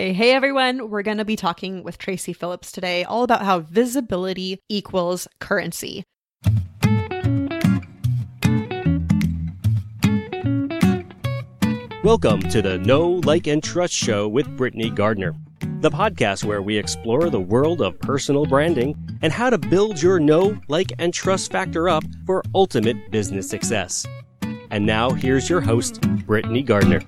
Hey, everyone. We're going to be talking with Tracy Phillips today all about how visibility equals currency. Welcome to the Know, Like, and Trust Show with Brittany Gardner, the podcast where we explore the world of personal branding and how to build your know, like, and trust factor up for ultimate business success. And now here's your host, Brittany Gardner.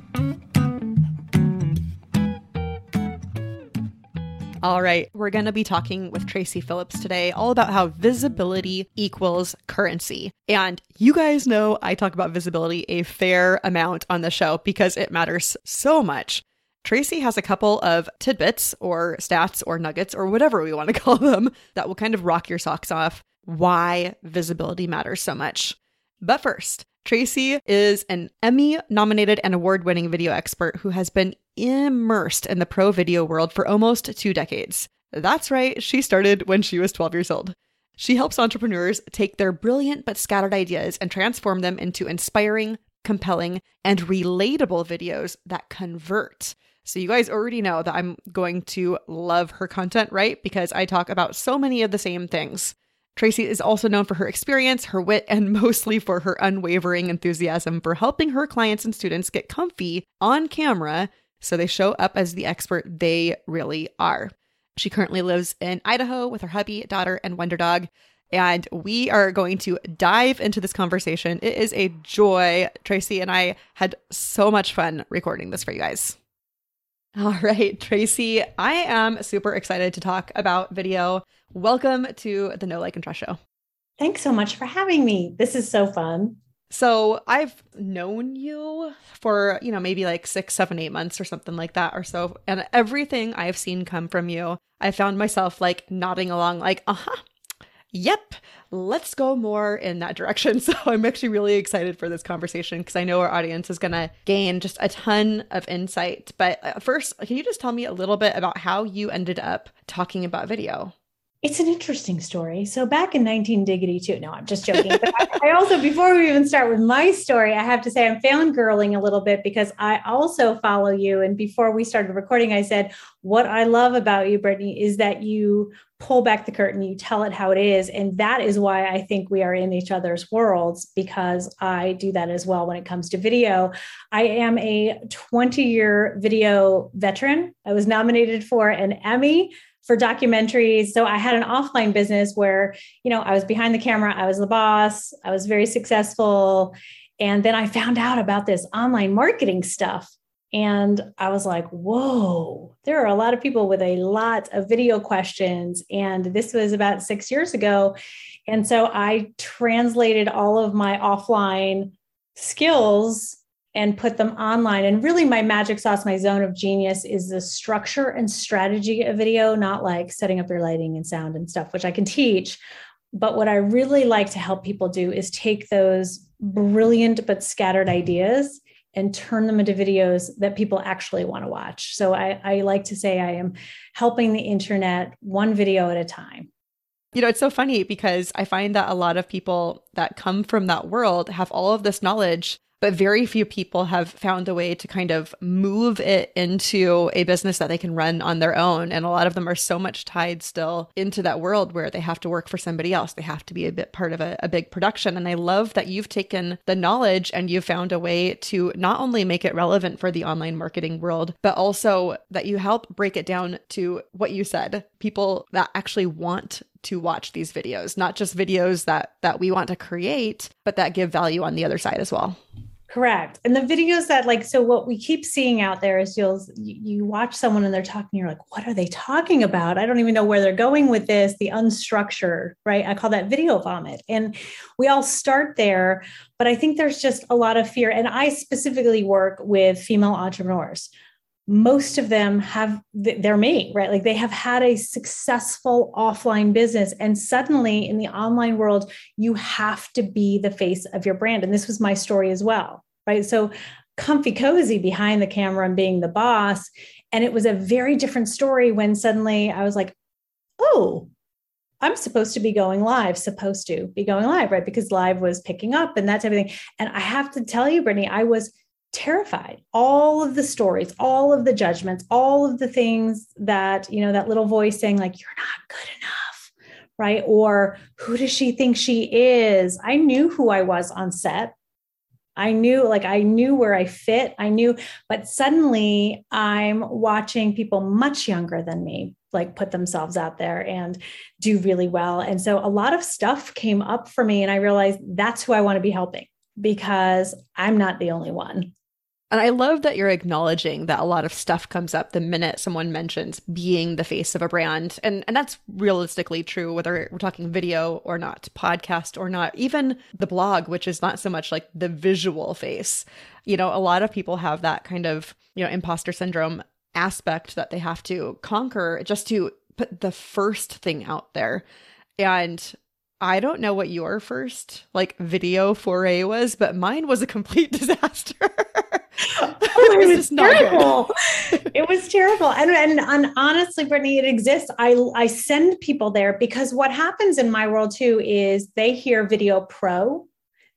All right, we're going to be talking with Tracy Phillips today all about how visibility equals currency. And you guys know I talk about visibility a fair amount on the show because it matters so much. Tracy has a couple of tidbits or stats or nuggets or whatever we want to call them that will kind of rock your socks off why visibility matters so much. But first, Tracy is an Emmy-nominated and award-winning video expert who has been immersed in the pro video world for almost 2 decades. That's right, she started when she was 12 years old. She helps entrepreneurs take their brilliant but scattered ideas and transform them into inspiring, compelling, and relatable videos that convert. So you guys already know that I'm going to love her content, right? Because I talk about so many of the same things. Tracy is also known for her experience, her wit, and mostly for her unwavering enthusiasm for helping her clients and students get comfy on camera so they show up as the expert they really are. She currently lives in Idaho with her hubby, daughter, and wonder dog, and we are going to dive into this conversation. It is a joy. Tracy and I had so much fun recording this for you guys. All right, Tracy, I am super excited to talk about video. Welcome to the Know, Like, and Trust Show. Thanks so much for having me. This is so fun. So I've known you for, maybe like 6, 7, 8 months or something like that or so. And everything I've seen come from you, I found myself like nodding along like, yep, let's go more in that direction. So I'm actually really excited for this conversation because I know our audience is going to gain just a ton of insight. But first, can you just tell me a little bit about how you ended up talking about video? It's an interesting story. So back in 19-diggity-2, no, I'm just joking. But I also, before we even start with my story, I have to say I'm fangirling a little bit because I also follow you. And before we started recording, I said, what I love about you, Brittany, is that you pull back the curtain, you tell it how it is. And that is why I think we are in each other's worlds, because I do that as well when it comes to video. I am a 20-year video veteran. I was nominated for an Emmy for documentaries. So I had an offline business where, I was behind the camera, I was the boss, I was very successful. And then I found out about this online marketing stuff. And I was like, whoa, there are a lot of people with a lot of video questions. And this was about 6 years ago. And so I translated all of my offline skills and put them online. And really my magic sauce, my zone of genius is the structure and strategy of video, not like setting up your lighting and sound and stuff, which I can teach. But what I really like to help people do is take those brilliant but scattered ideas and turn them into videos that people actually want to watch. So I like to say I am helping the internet one video at a time. It's so funny because I find that a lot of people that come from that world have all of this knowledge, but very few people have found a way to kind of move it into a business that they can run on their own. And a lot of them are so much tied still into that world where they have to work for somebody else. They have to be a bit part of a big production. And I love that you've taken the knowledge and you've found a way to not only make it relevant for the online marketing world, but also that you help break it down to what you said, people that actually want to watch these videos, not just videos that we want to create, but that give value on the other side as well. Correct. And the videos that so what we keep seeing out there is you watch someone and they're talking, you're like, what are they talking about? I don't even know where they're going with this, the unstructured, right? I call that video vomit. And we all start there, but I think there's just a lot of fear. And I specifically work with female entrepreneurs. Most of them they're me, right? Like they have had a successful offline business. And suddenly in the online world, you have to be the face of your brand. And this was my story as well, right? So comfy cozy behind the camera and being the boss. And it was a very different story when suddenly I was like, oh, I'm supposed to be going live, right? Because live was picking up and that's everything. And I have to tell you, Brittany, I was terrified. All of the stories, all of the judgments, all of the things that, you know, that little voice saying like, you're not good enough, right? Or who does she think she is? I knew who I was on set. I knew where I fit. But suddenly I'm watching people much younger than me, like put themselves out there and do really well. And so a lot of stuff came up for me and I realized that's who I want to be helping because I'm not the only one. And I love that you're acknowledging that a lot of stuff comes up the minute someone mentions being the face of a brand. And that's realistically true, whether we're talking video or not, podcast or not, even the blog, which is not so much like the visual face. You know, a lot of people have that kind of, you know, imposter syndrome aspect that they have to conquer just to put the first thing out there. And I don't know what your first like video foray was, but mine was a complete disaster. It was terrible. It was terrible. And honestly, Brittany, it exists. I send people there because what happens in my world too is they hear video pro,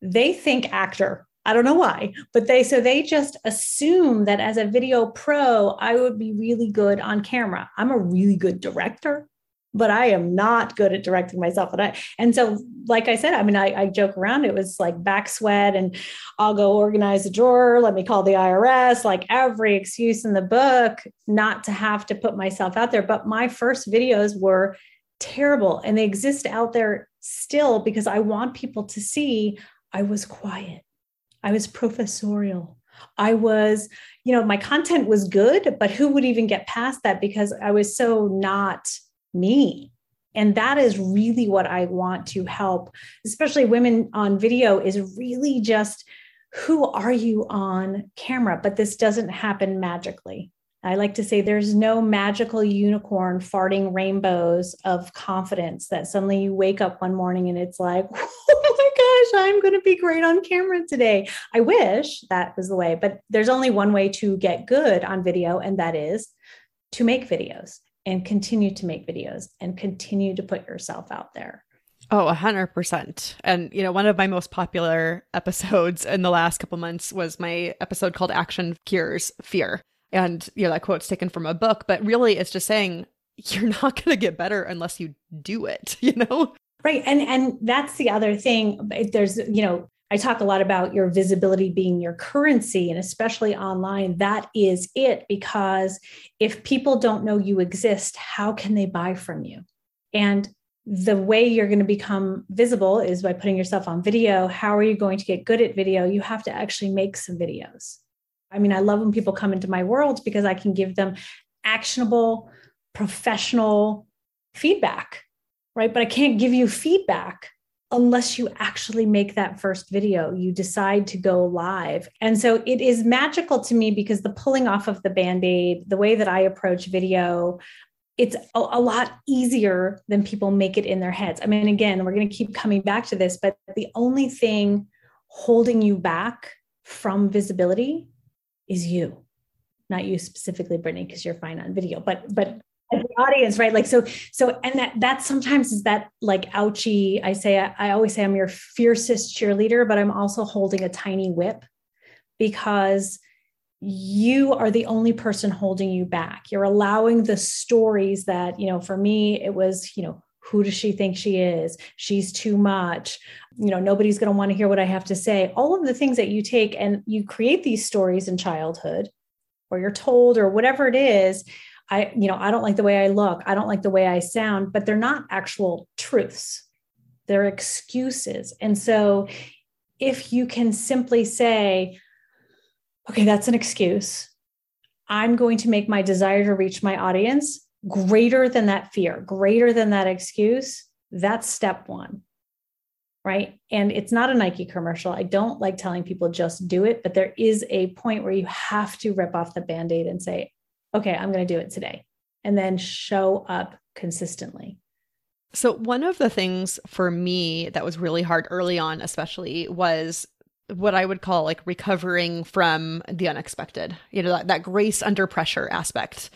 they think actor. I don't know why, but they just assume that as a video pro, I would be really good on camera. I'm a really good director, but I am not good at directing myself. And so, like I said, I mean, I joke around. It was like back sweat and I'll go organize a drawer. Let me call the IRS, like every excuse in the book, not to have to put myself out there. But my first videos were terrible and they exist out there still because I want people to see I was quiet. I was professorial. I was, you know, my content was good, but who would even get past that because I was so not me. And that is really what I want to help, especially women on video, is really just who are you on camera? But this doesn't happen magically. I like to say there's no magical unicorn farting rainbows of confidence that suddenly you wake up one morning and it's like, oh my gosh, I'm going to be great on camera today. I wish that was the way, but there's only one way to get good on video. And that is to make videos and continue to make videos and continue to put yourself out there. Oh, 100%. And, you know, one of my most popular episodes in the last couple months was my episode called Action Cures Fear. And, you know, that quote's taken from a book, but really it's just saying you're not going to get better unless you do it, you know? Right. And that's the other thing. There's, you know, I talk a lot about your visibility being your currency, and especially online, that is it, because if people don't know you exist, how can they buy from you? And the way you're going to become visible is by putting yourself on video. How are you going to get good at video? You have to actually make some videos. I mean, I love when people come into my world because I can give them actionable, professional feedback, right? But I can't give you feedback unless you actually make that first video, you decide to go live. And so it is magical to me because the pulling off of the Band-Aid, the way that I approach video, it's a lot easier than people make it in their heads. I mean, again, we're going to keep coming back to this, but the only thing holding you back from visibility is you, not you specifically, Brittany, because you're fine on video, but the audience, right? Like, so, and that sometimes is that like, ouchie, I always say I'm your fiercest cheerleader, but I'm also holding a tiny whip because you are the only person holding you back. You're allowing the stories that, you know, for me, it was, you know, who does she think she is? She's too much. You know, nobody's going to want to hear what I have to say. All of the things that you take and you create these stories in childhood or you're told or whatever it is. I don't like the way I look. I don't like the way I sound, but they're not actual truths. They're excuses. And so if you can simply say, okay, that's an excuse. I'm going to make my desire to reach my audience greater than that fear, greater than that excuse. That's step one, right? And it's not a Nike commercial. I don't like telling people just do it, but there is a point where you have to rip off the Band-Aid and say, okay, I'm going to do it today, and then show up consistently. So one of the things for me that was really hard early on, especially, was what I would call like recovering from the unexpected, you know, that grace under pressure aspect.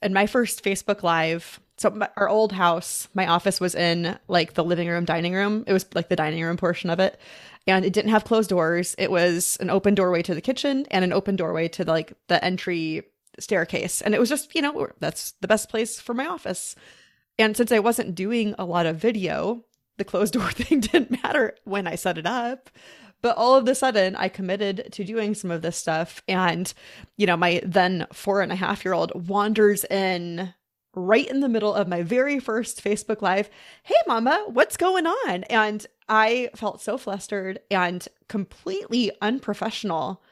And my first Facebook Live So our old house, my office was in like the living room, dining room. It was like the dining room portion of it. And it didn't have closed doors. It was an open doorway to the kitchen and an open doorway to like the entry staircase. And it was just, you know, that's the best place for my office. And since I wasn't doing a lot of video, the closed door thing didn't matter when I set it up. But all of a sudden, I committed to doing some of this stuff. And, you know, my then 4.5-year-old wanders in right in the middle of my very first Facebook Live. Hey, Mama, what's going on? And I felt so flustered and completely unprofessional.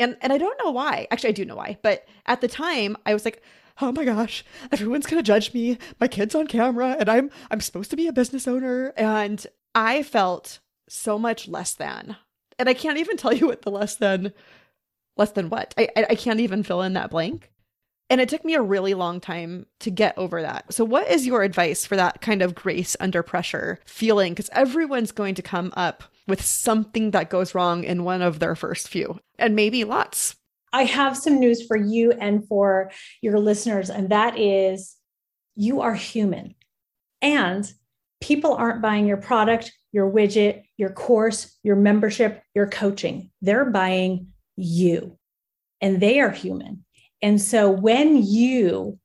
And I don't know why. Actually, I do know why. But at the time, I was like, oh my gosh, everyone's going to judge me. My kid's on camera and I'm supposed to be a business owner. And I felt so much less than. And I can't even tell you what the less than what. I can't even fill in that blank. And it took me a really long time to get over that. So what is your advice for that kind of grace under pressure feeling? Because everyone's going to come up with something that goes wrong in one of their first few, and maybe lots. I have some news for you and for your listeners, and that is you are human and people aren't buying your product, your widget, your course, your membership, your coaching. They're buying you and they are human. And so when you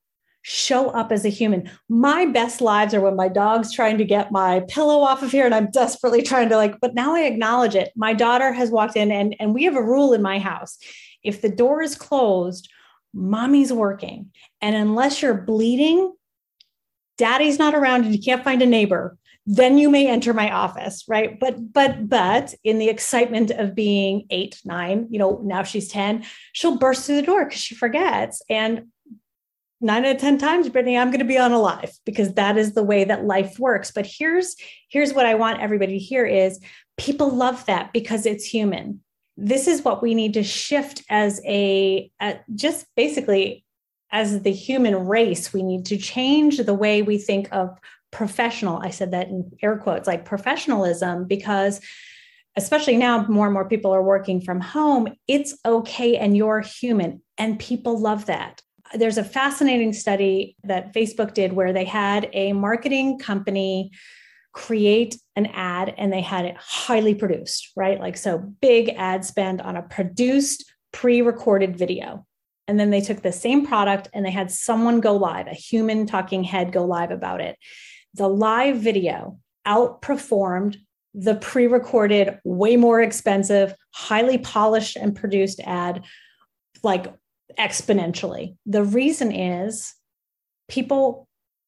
show up as a human, my best lives are when my dog's trying to get my pillow off of here and I'm desperately trying to like, but now I acknowledge it. My daughter has walked in and we have a rule in my house. If the door is closed, mommy's working. And unless you're bleeding, daddy's not around and you can't find a neighbor, then you may enter my office, right? But in the excitement of being 8, 9, you know, now she's 10, she'll burst through the door because she forgets. And 9 out of 10 times, Brittany, I'm going to be on a live because that is the way that life works. But here's what I want everybody to hear is people love that because it's human. This is what we need to shift as just basically as the human race. We need to change the way we think of professional. I said that in air quotes, like professionalism, because especially now more and more people are working from home. It's okay. And you're human and people love that. There's a fascinating study that Facebook did where they had a marketing company create an ad and they had it highly produced, right? Like, so big ad spend on a produced pre-recorded video. And then they took the same product and they had someone go live, a human talking head go live about it. The live video outperformed the pre-recorded, way more expensive, highly polished and produced ad, like exponentially. The reason is people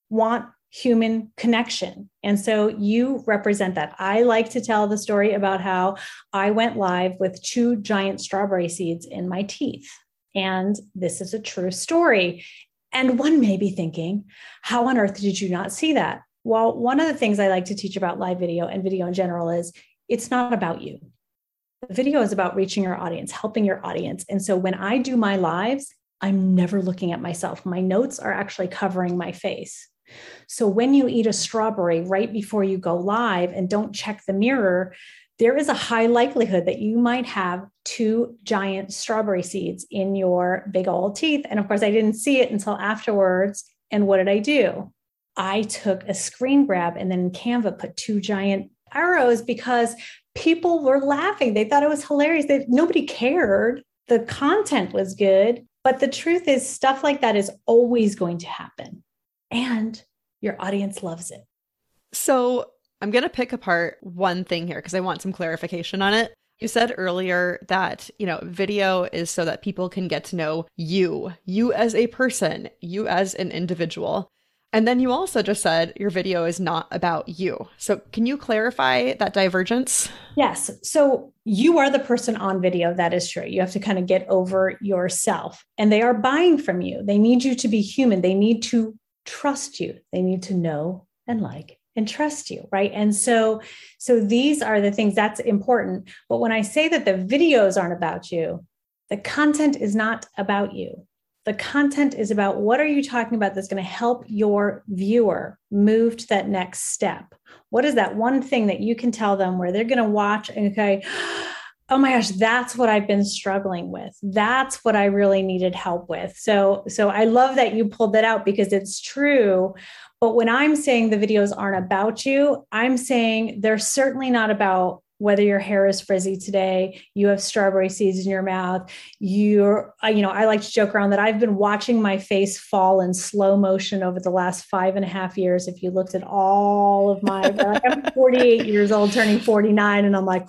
want human connection. And so you represent that. I like to tell the story about how I went live with 2 giant strawberry seeds in my teeth. And this is a true story. And one may be thinking, how on earth did you not see that? Well, one of the things I like to teach about live video and video in general is it's not about you. The video is about reaching your audience, helping your audience. And so when I do my lives, I'm never looking at myself. My notes are actually covering my face. So when you eat a strawberry right before you go live and don't check the mirror, there is a high likelihood that you might have 2 giant strawberry seeds in your big old teeth. And of course, I didn't see it until afterwards. And what did I do? I took a screen grab and then in Canva put 2 giant arrows because people were laughing. They thought it was hilarious. Nobody cared. The content was good. But the truth is stuff like that is always going to happen. And your audience loves it. So I'm going to pick apart one thing here because I want some clarification on it. You said earlier that, you know, video is so that people can get to know you as a person, you as an individual. And then you also just said your video is not about you. So can you clarify that divergence? Yes. So you are the person on video. That is true. You have to kind of get over yourself and they are buying from you. They need you to be human. They need to trust you. They need to know and like and trust you, right? And so these are the things that's important. But when I say that the videos aren't about you, the content is not about you. The content is about what are you talking about that's going to help your viewer move to that next step? What is that one thing that you can tell them where they're going to watch and okay, oh my gosh, that's what I've been struggling with. That's what I really needed help with. So I love that you pulled that out because it's true. But when I'm saying the videos aren't about you, I'm saying they're certainly not about whether your hair is frizzy today, you have strawberry seeds in your mouth, I like to joke around that I've been watching my face fall in slow motion over the last 5.5 years. If you looked at all of my, I'm 48 years old, turning 49. And I'm like,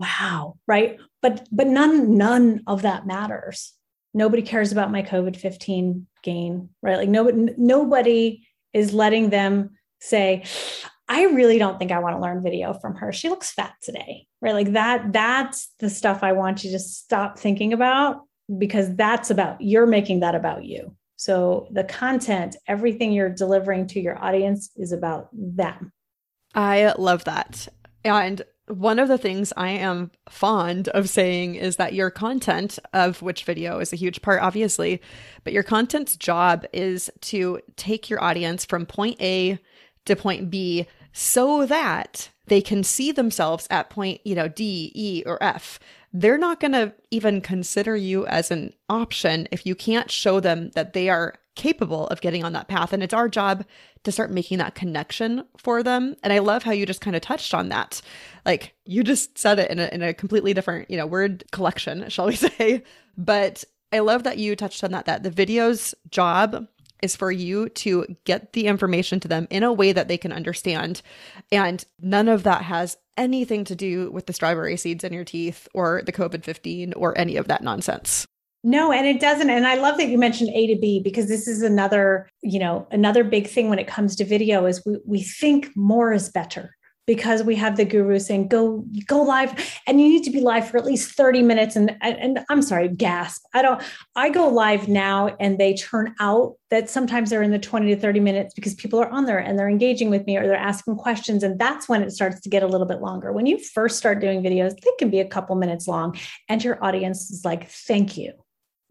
wow. Right. But none of that matters. Nobody cares about my COVID-19 gain, right? Like nobody is letting them say, I really don't think I want to learn video from her. She looks fat today, right? Like that's the stuff I want you to stop thinking about, because you're making that about you. So the content, everything you're delivering to your audience is about them. I love that. And one of the things I am fond of saying is that your content, of which video is a huge part, obviously, but your content's job is to take your audience from point A to point B so that they can see themselves at point, D, E, or F. They're not going to even consider you as an option if you can't show them that they are capable of getting on that path. And it's our job to start making that connection for them. And I love how you just kind of touched on that. Like you just said it in a completely different, word collection, shall we say. But I love that you touched on that the video's job is for you to get the information to them in a way that they can understand. And none of that has anything to do with the strawberry seeds in your teeth or the COVID-19 or any of that nonsense. No, and it doesn't. And I love that you mentioned A to B, because this is another big thing when it comes to video is we think more is better. Because we have the guru saying, go live, and you need to be live for at least 30 minutes. And I'm sorry, gasp. I go live now and they turn out that sometimes they're in the 20 to 30 minutes because people are on there and they're engaging with me or they're asking questions. And that's when it starts to get a little bit longer. When you first start doing videos, they can be a couple minutes long and your audience is like, thank you,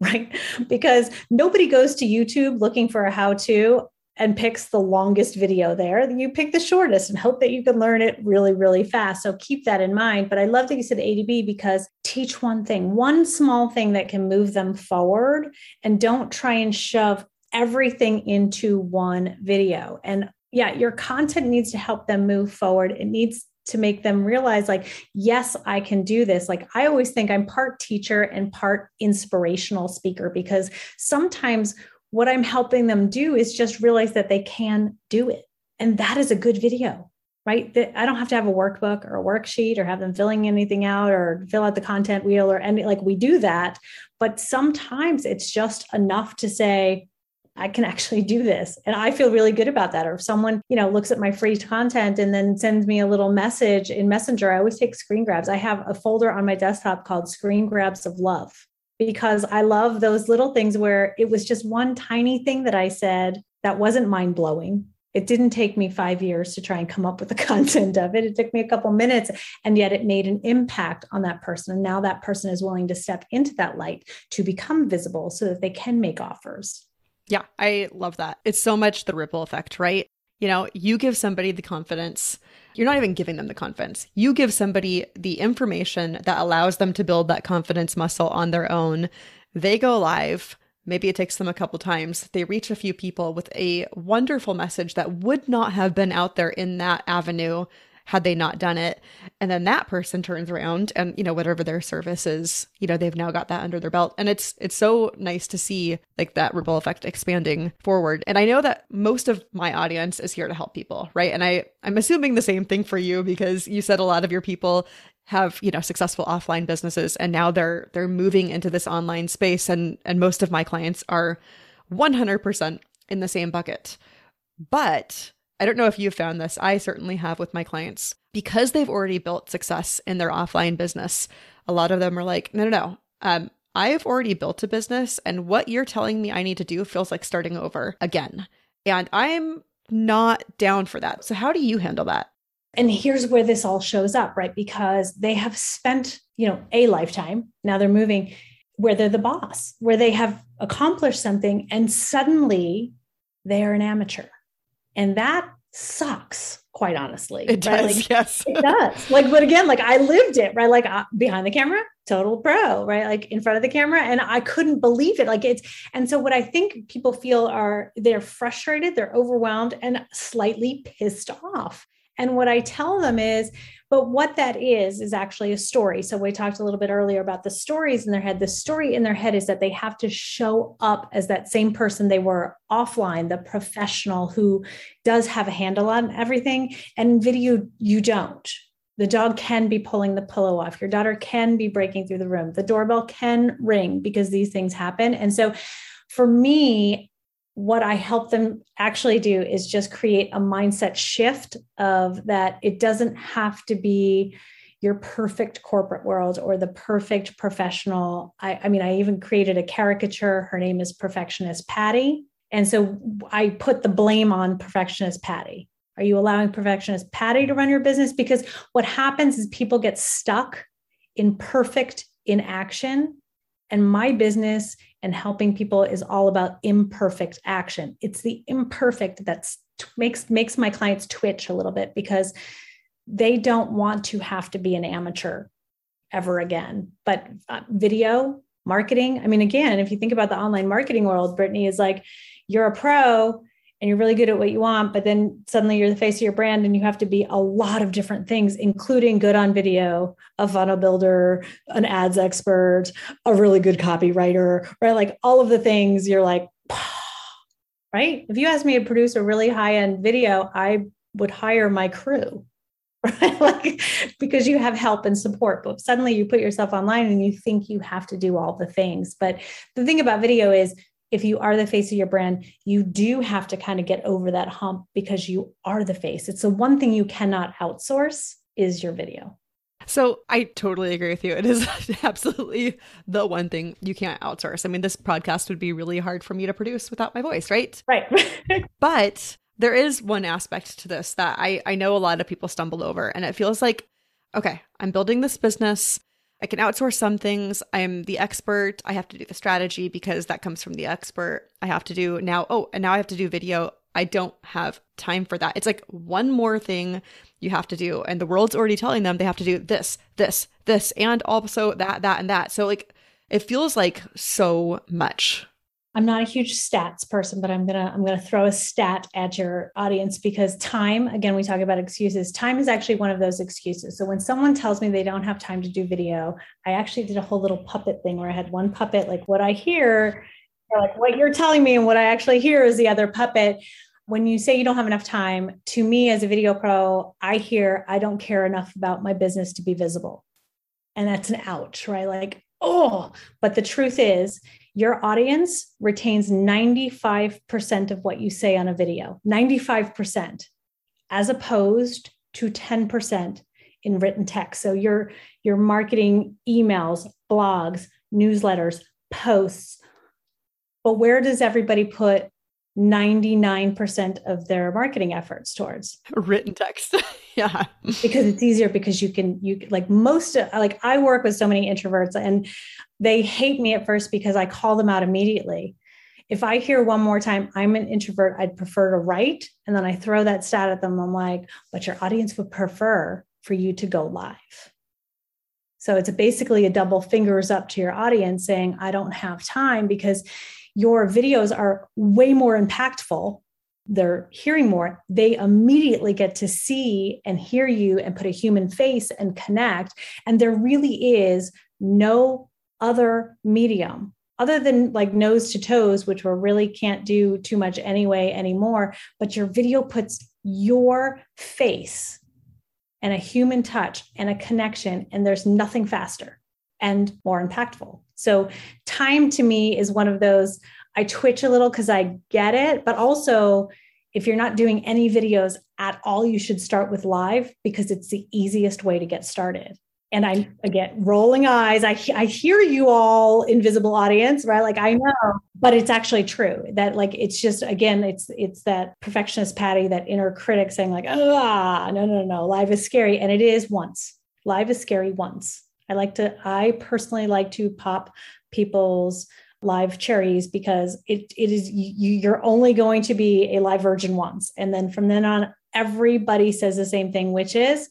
right? Because nobody goes to YouTube looking for a how-to and picks the longest video there. You pick the shortest and hope that you can learn it really, really fast. So keep that in mind. But I love that you said A to B, because teach one small thing that can move them forward, and don't try and shove everything into one video. And yeah, your content needs to help them move forward. It needs to make them realize, like, yes, I can do this. Like, I always think I'm part teacher and part inspirational speaker, because sometimes what I'm helping them do is just realize that they can do it. And that is a good video, right? That I don't have to have a workbook or a worksheet or have them filling anything out or fill out the content wheel or anything. Like, we do that, but sometimes it's just enough to say, I can actually do this. And I feel really good about that. Or if someone, looks at my free content and then sends me a little message in Messenger, I always take screen grabs. I have a folder on my desktop called Screen Grabs of Love, because I love those little things where it was just one tiny thing that I said that wasn't mind blowing. It didn't take me 5 years to try and come up with the content of it. It took me a couple minutes, and yet it made an impact on that person. And now that person is willing to step into that light to become visible so that they can make offers. Yeah, I love that. It's so much the ripple effect, right? You give somebody the confidence. You're not even giving them the confidence. You give somebody the information that allows them to build that confidence muscle on their own. They go live. Maybe it takes them a couple times. They reach a few people with a wonderful message that would not have been out there in that avenue had they not done it. And then that person turns around and, whatever their service is, they've now got that under their belt. And it's so nice to see like that ripple effect expanding forward. And I know that most of my audience is here to help people, right? And I'm assuming the same thing for you, because you said a lot of your people have, successful offline businesses, and now they're moving into this online space. And most of my clients are 100% in the same bucket. But I don't know if you've found this. I certainly have with my clients, because they've already built success in their offline business. A lot of them are like, no. I've already built a business, and what you're telling me I need to do feels like starting over again. And I'm not down for that. So how do you handle that? And here's where this all shows up, right? Because they have spent, a lifetime. Now they're moving where they're the boss, where they have accomplished something, and suddenly they are an amateur. And that sucks, quite honestly. It does, right? Like, yes. It does. Like, but again, like I lived it, right? Like behind the camera, total pro, right? Like in front of the camera. And I couldn't believe it. Like it's, and so what I think people feel are they're frustrated, they're overwhelmed and slightly pissed off. And what I tell them is, but what that is actually a story. So we talked a little bit earlier about the stories in their head. The story in their head is that they have to show up as that same person they were offline, the professional who does have a handle on everything. And in video, you don't. The dog can be pulling the pillow off. Your daughter can be breaking through the room. The doorbell can ring because these things happen. And so for me, what I help them actually do is just create a mindset shift of that. It doesn't have to be your perfect corporate world or the perfect professional. I mean, I even created a caricature. Her name is Perfectionist Patty. And so I put the blame on Perfectionist Patty. Are you allowing Perfectionist Patty to run your business? Because what happens is people get stuck in perfect inaction. And my business and helping people is all about imperfect action. It's the imperfect that makes my clients twitch a little bit because they don't want to have to be an amateur ever again. But video marketing, I mean, again, if you think about the online marketing world, Brittany, is like, you're a pro and you're really good at what you want, but then suddenly you're the face of your brand and you have to be a lot of different things, including good on video, a funnel builder, an ads expert, a really good copywriter, right? Like all of the things you're like, right? If you asked me to produce a really high-end video, I would hire my crew, right? Like, because you have help and support, but suddenly you put yourself online and you think you have to do all the things. But the thing about video is, if you are the face of your brand, you do have to kind of get over that hump because you are the face. It's the one thing you cannot outsource is your video. So I totally agree with you. It is absolutely the one thing you can't outsource. I mean, this podcast would be really hard for me to produce without my voice, right? Right. But there is one aspect to this that I know a lot of people stumble over, and it feels like, okay, I'm building this business. I can outsource some things. I'm the expert. I have to do the strategy because that comes from the expert. I have to do now. Oh, and now I have to do video. I don't have time for that. It's like one more thing you have to do. And the world's already telling them they have to do this, this, this, and also that, that, and that. So like, it feels like so much. I'm not a huge stats person, but I'm gonna throw a stat at your audience because time, again, we talk about excuses. Time is actually one of those excuses. So when someone tells me they don't have time to do video, I actually did a whole little puppet thing where I had one puppet, like what I hear, like what you're telling me and what I actually hear is the other puppet. When you say you don't have enough time, to me as a video pro, I hear I don't care enough about my business to be visible. And that's an ouch, right? Like, oh, but the truth is, your audience retains 95% of what you say on a video, 95%, as opposed to 10% in written text. So your marketing emails, blogs, newsletters, posts, but where does everybody put 99% of their marketing efforts towards? Written text. Yeah. Because it's easier because you like most of, like I work with so many introverts and they hate me at first because I call them out immediately. If I hear one more time, I'm an introvert, I'd prefer to write. And then I throw that stat at them. I'm like, but your audience would prefer for you to go live. So it's basically a double fingers up to your audience saying, I don't have time because your videos are way more impactful. They're hearing more. They immediately get to see and hear you and put a human face and connect. And there really is no other medium other than like nose to toes, which we really can't do too much anyway anymore. But your video puts your face and a human touch and a connection, and there's nothing faster and more impactful. So time to me is one of those, I twitch a little because I get it. But also, if you're not doing any videos at all, you should start with live because it's the easiest way to get started. And I, again, rolling eyes, I hear you all, invisible audience, right? Like I know, but it's actually true that like, it's just, again, it's that perfectionist Patty, that inner critic saying like, no, live is scary. And it is once. Live is scary once. I personally like to pop people's live cherries because it is, you're only going to be a live virgin once. And then from then on, everybody says the same thing, which is,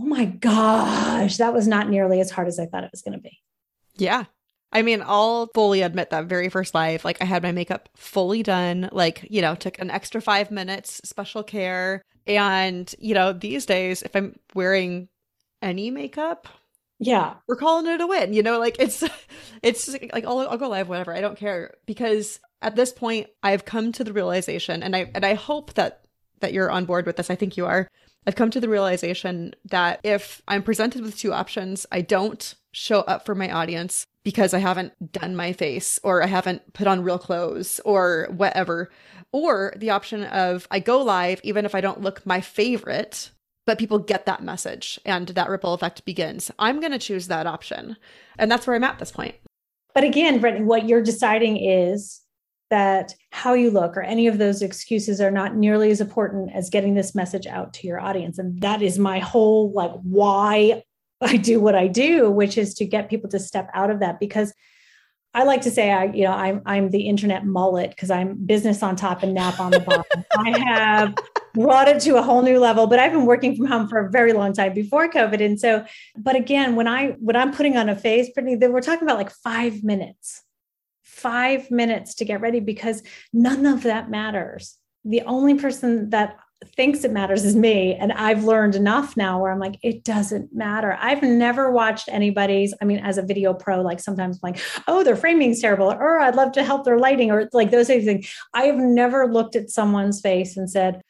oh my gosh, that was not nearly as hard as I thought it was going to be. Yeah. I mean, I'll fully admit that very first live, like I had my makeup fully done, like, you know, took an extra 5 minutes, special care. And, you know, these days, if I'm wearing any makeup, yeah, we're calling it a win, you know, like it's like, I'll go live, whatever. I don't care, because at this point I've come to the realization, and I hope that you're on board with this. I think you are. I've come to the realization that if I'm presented with two options, I don't show up for my audience because I haven't done my face or I haven't put on real clothes or whatever, or the option of I go live even if I don't look my favorite, but people get that message and that ripple effect begins. I'm going to choose that option. And that's where I'm at this point. But again, Brittany, what you're deciding is that how you look or any of those excuses are not nearly as important as getting this message out to your audience. And that is my whole, like, why I do what I do, which is to get people to step out of that. Because I like to say, I'm the internet mullet, because I'm business on top and nap on the bottom. I have brought it to a whole new level, but I've been working from home for a very long time before COVID. And so, but again, when I'm putting on a face, Brittany, then we're talking about like 5 minutes. 5 minutes to get ready, because none of that matters. The only person that thinks it matters is me. And I've learned enough now where I'm like, it doesn't matter. I've never watched anybody's, I mean, as a video pro, like sometimes I'm like, oh, their framing's terrible, or I'd love to help their lighting, or like those things. I have never looked at someone's face and said,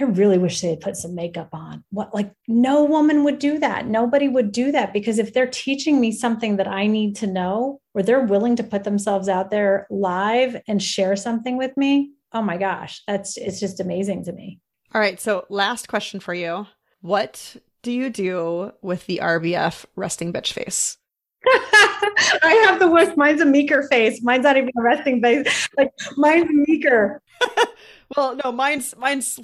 I really wish they had put some makeup on. What, like, no woman would do that. Nobody would do that, because if they're teaching me something that I need to know, or they're willing to put themselves out there live and share something with me, oh my gosh, it's just amazing to me. All right. So last question for you. What do you do with the RBF resting bitch face? I have the worst. Mine's a meeker face. Mine's not even a resting face. Like, mine's meeker. Well, no, mine's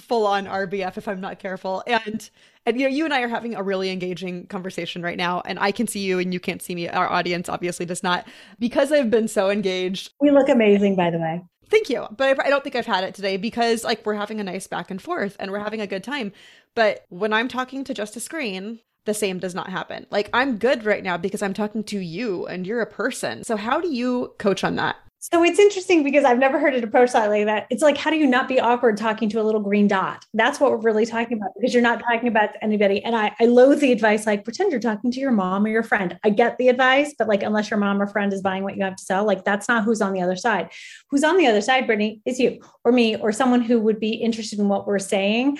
full on RBF if I'm not careful. And you know, you and I are having a really engaging conversation right now, and I can see you and you can't see me. Our audience obviously does not, because I've been so engaged. We look amazing, by the way. Thank you. But I don't think I've had it today, because like we're having a nice back and forth and we're having a good time. But when I'm talking to just a screen, the same does not happen. Like, I'm good right now because I'm talking to you and you're a person. So how do you coach on that? So it's interesting, because I've never heard it approached that like that. It's like, how do you not be awkward talking to a little green dot? That's what we're really talking about, because you're not talking about anybody. And I loathe the advice, like, pretend you're talking to your mom or your friend. I get the advice, but like, unless your mom or friend is buying what you have to sell, like, that's not who's on the other side. Who's on the other side, Brittany, is you or me or someone who would be interested in what we're saying.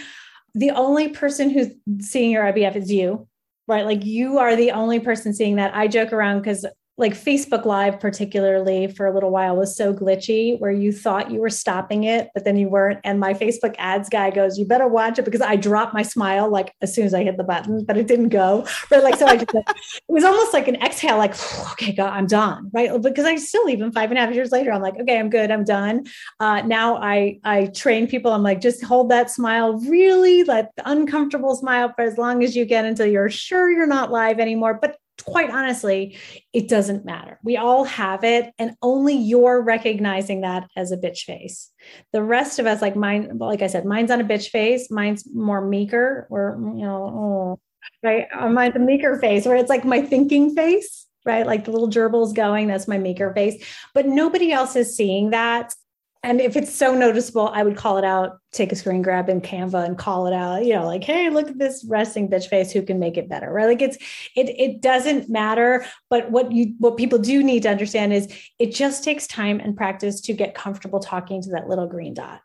The only person who's seeing your IBF is you, right? Like, you are the only person seeing that. I joke around because, like, Facebook Live, particularly for a little while, was so glitchy where you thought you were stopping it, but then you weren't. And my Facebook ads guy goes, you better watch it, because I dropped my smile, like, as soon as I hit the button, but it didn't go. But like, so I just, it was almost like an exhale, like, okay, God, I'm done. Right. Because I still, even 5.5 years later, I'm like, okay, I'm good. I'm done. Now I train people. I'm like, just hold that smile, really, like, uncomfortable smile for as long as you can, until you're sure you're not live anymore. But quite honestly, it doesn't matter. We all have it. And only you're recognizing that as a bitch face. The rest of us, like mine, like I said, mine's not a bitch face. Mine's more meeker, or, you know, right. Mine's a meeker face, where it's like my thinking face, right? Like the little gerbil's going, that's my meeker face, but nobody else is seeing that. And if it's so noticeable, I would call it out, take a screen grab in Canva and call it out, you know, like, hey, look at this resting bitch face, who can make it better, right? Like, it doesn't matter. But what people do need to understand is it just takes time and practice to get comfortable talking to that little green dot.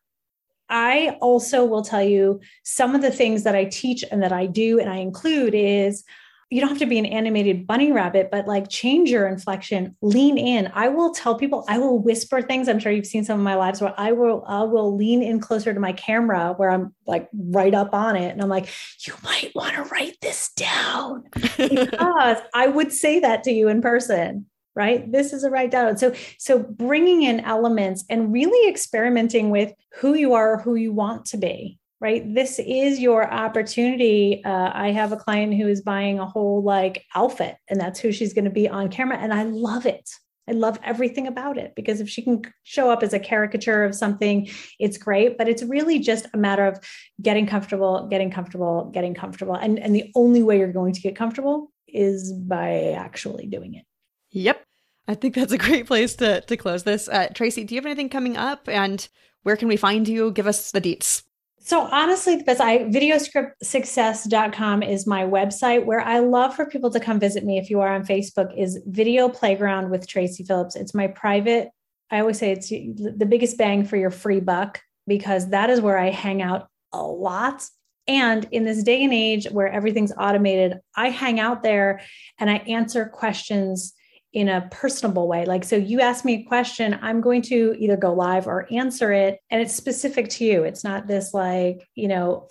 I also will tell you some of the things that I teach and that I do and I include is, you don't have to be an animated bunny rabbit, but like, change your inflection, lean in. I will tell people, I will whisper things. I'm sure you've seen some of my lives where I will lean in closer to my camera, where I'm like right up on it. And I'm like, you might want to write this down, because I would say that to you in person, right? This is a write down. So bringing in elements and really experimenting with who you are, or who you want to be. Right? This is your opportunity. I have a client who is buying a whole like outfit, and that's who she's going to be on camera. And I love it. I love everything about it, because if she can show up as a caricature of something, it's great, but it's really just a matter of getting comfortable. And the only way you're going to get comfortable is by actually doing it. Yep. I think that's a great place to close this. Tracy, do you have anything coming up, and where can we find you? Give us the deets. So honestly, the best, videoscriptsuccess.com is my website. Where I love for people to come visit me, if you are on Facebook, is Video Playground with Tracy Phillips. It's my private, I always say it's the biggest bang for your free buck, because that is where I hang out a lot. And in this day and age where everything's automated, I hang out there and I answer questions in a personable way. Like, so you ask me a question, I'm going to either go live or answer it. And it's specific to you. It's not this like,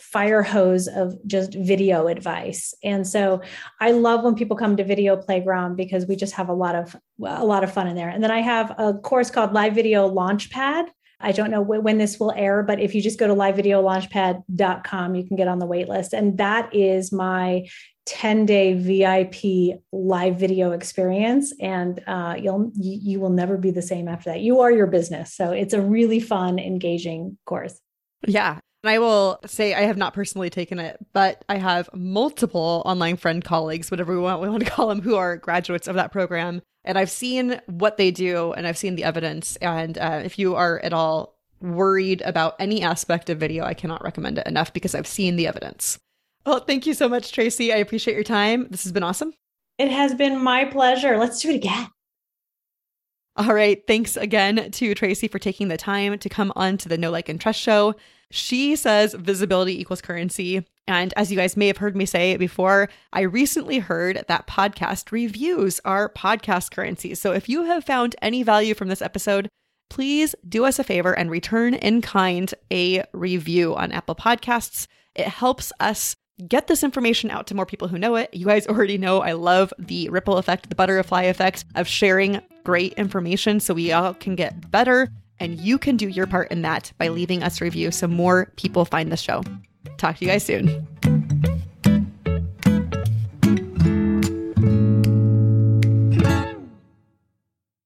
fire hose of just video advice. And so I love when people come to Video Playground, because we just have a lot of fun in there. And then I have a course called Live Video Launchpad. I don't know when this will air, but if you just go to livevideolaunchpad.com, you can get on the wait list. And that is my 10-day VIP live video experience. And you will never be the same after that. You are your business. So it's a really fun, engaging course. Yeah. And I will say I have not personally taken it, but I have multiple online friend colleagues, whatever we want to call them, who are graduates of that program. And I've seen what they do, and I've seen the evidence. And if you are at all worried about any aspect of video, I cannot recommend it enough, because I've seen the evidence. Well, thank you so much, Tracy. I appreciate your time. This has been awesome. It has been my pleasure. Let's do it again. All right. Thanks again to Tracy for taking the time to come on to the Know, Like, and Trust Show. She says visibility equals currency. And as you guys may have heard me say before, I recently heard that podcast reviews are podcast currency. So if you have found any value from this episode, please do us a favor and return in kind a review on Apple Podcasts. It helps us get this information out to more people who know it. You guys already know I love the ripple effect, the butterfly effect of sharing great information, so we all can get better. And you can do your part in that by leaving us a review so more people find the show. Talk to you guys soon.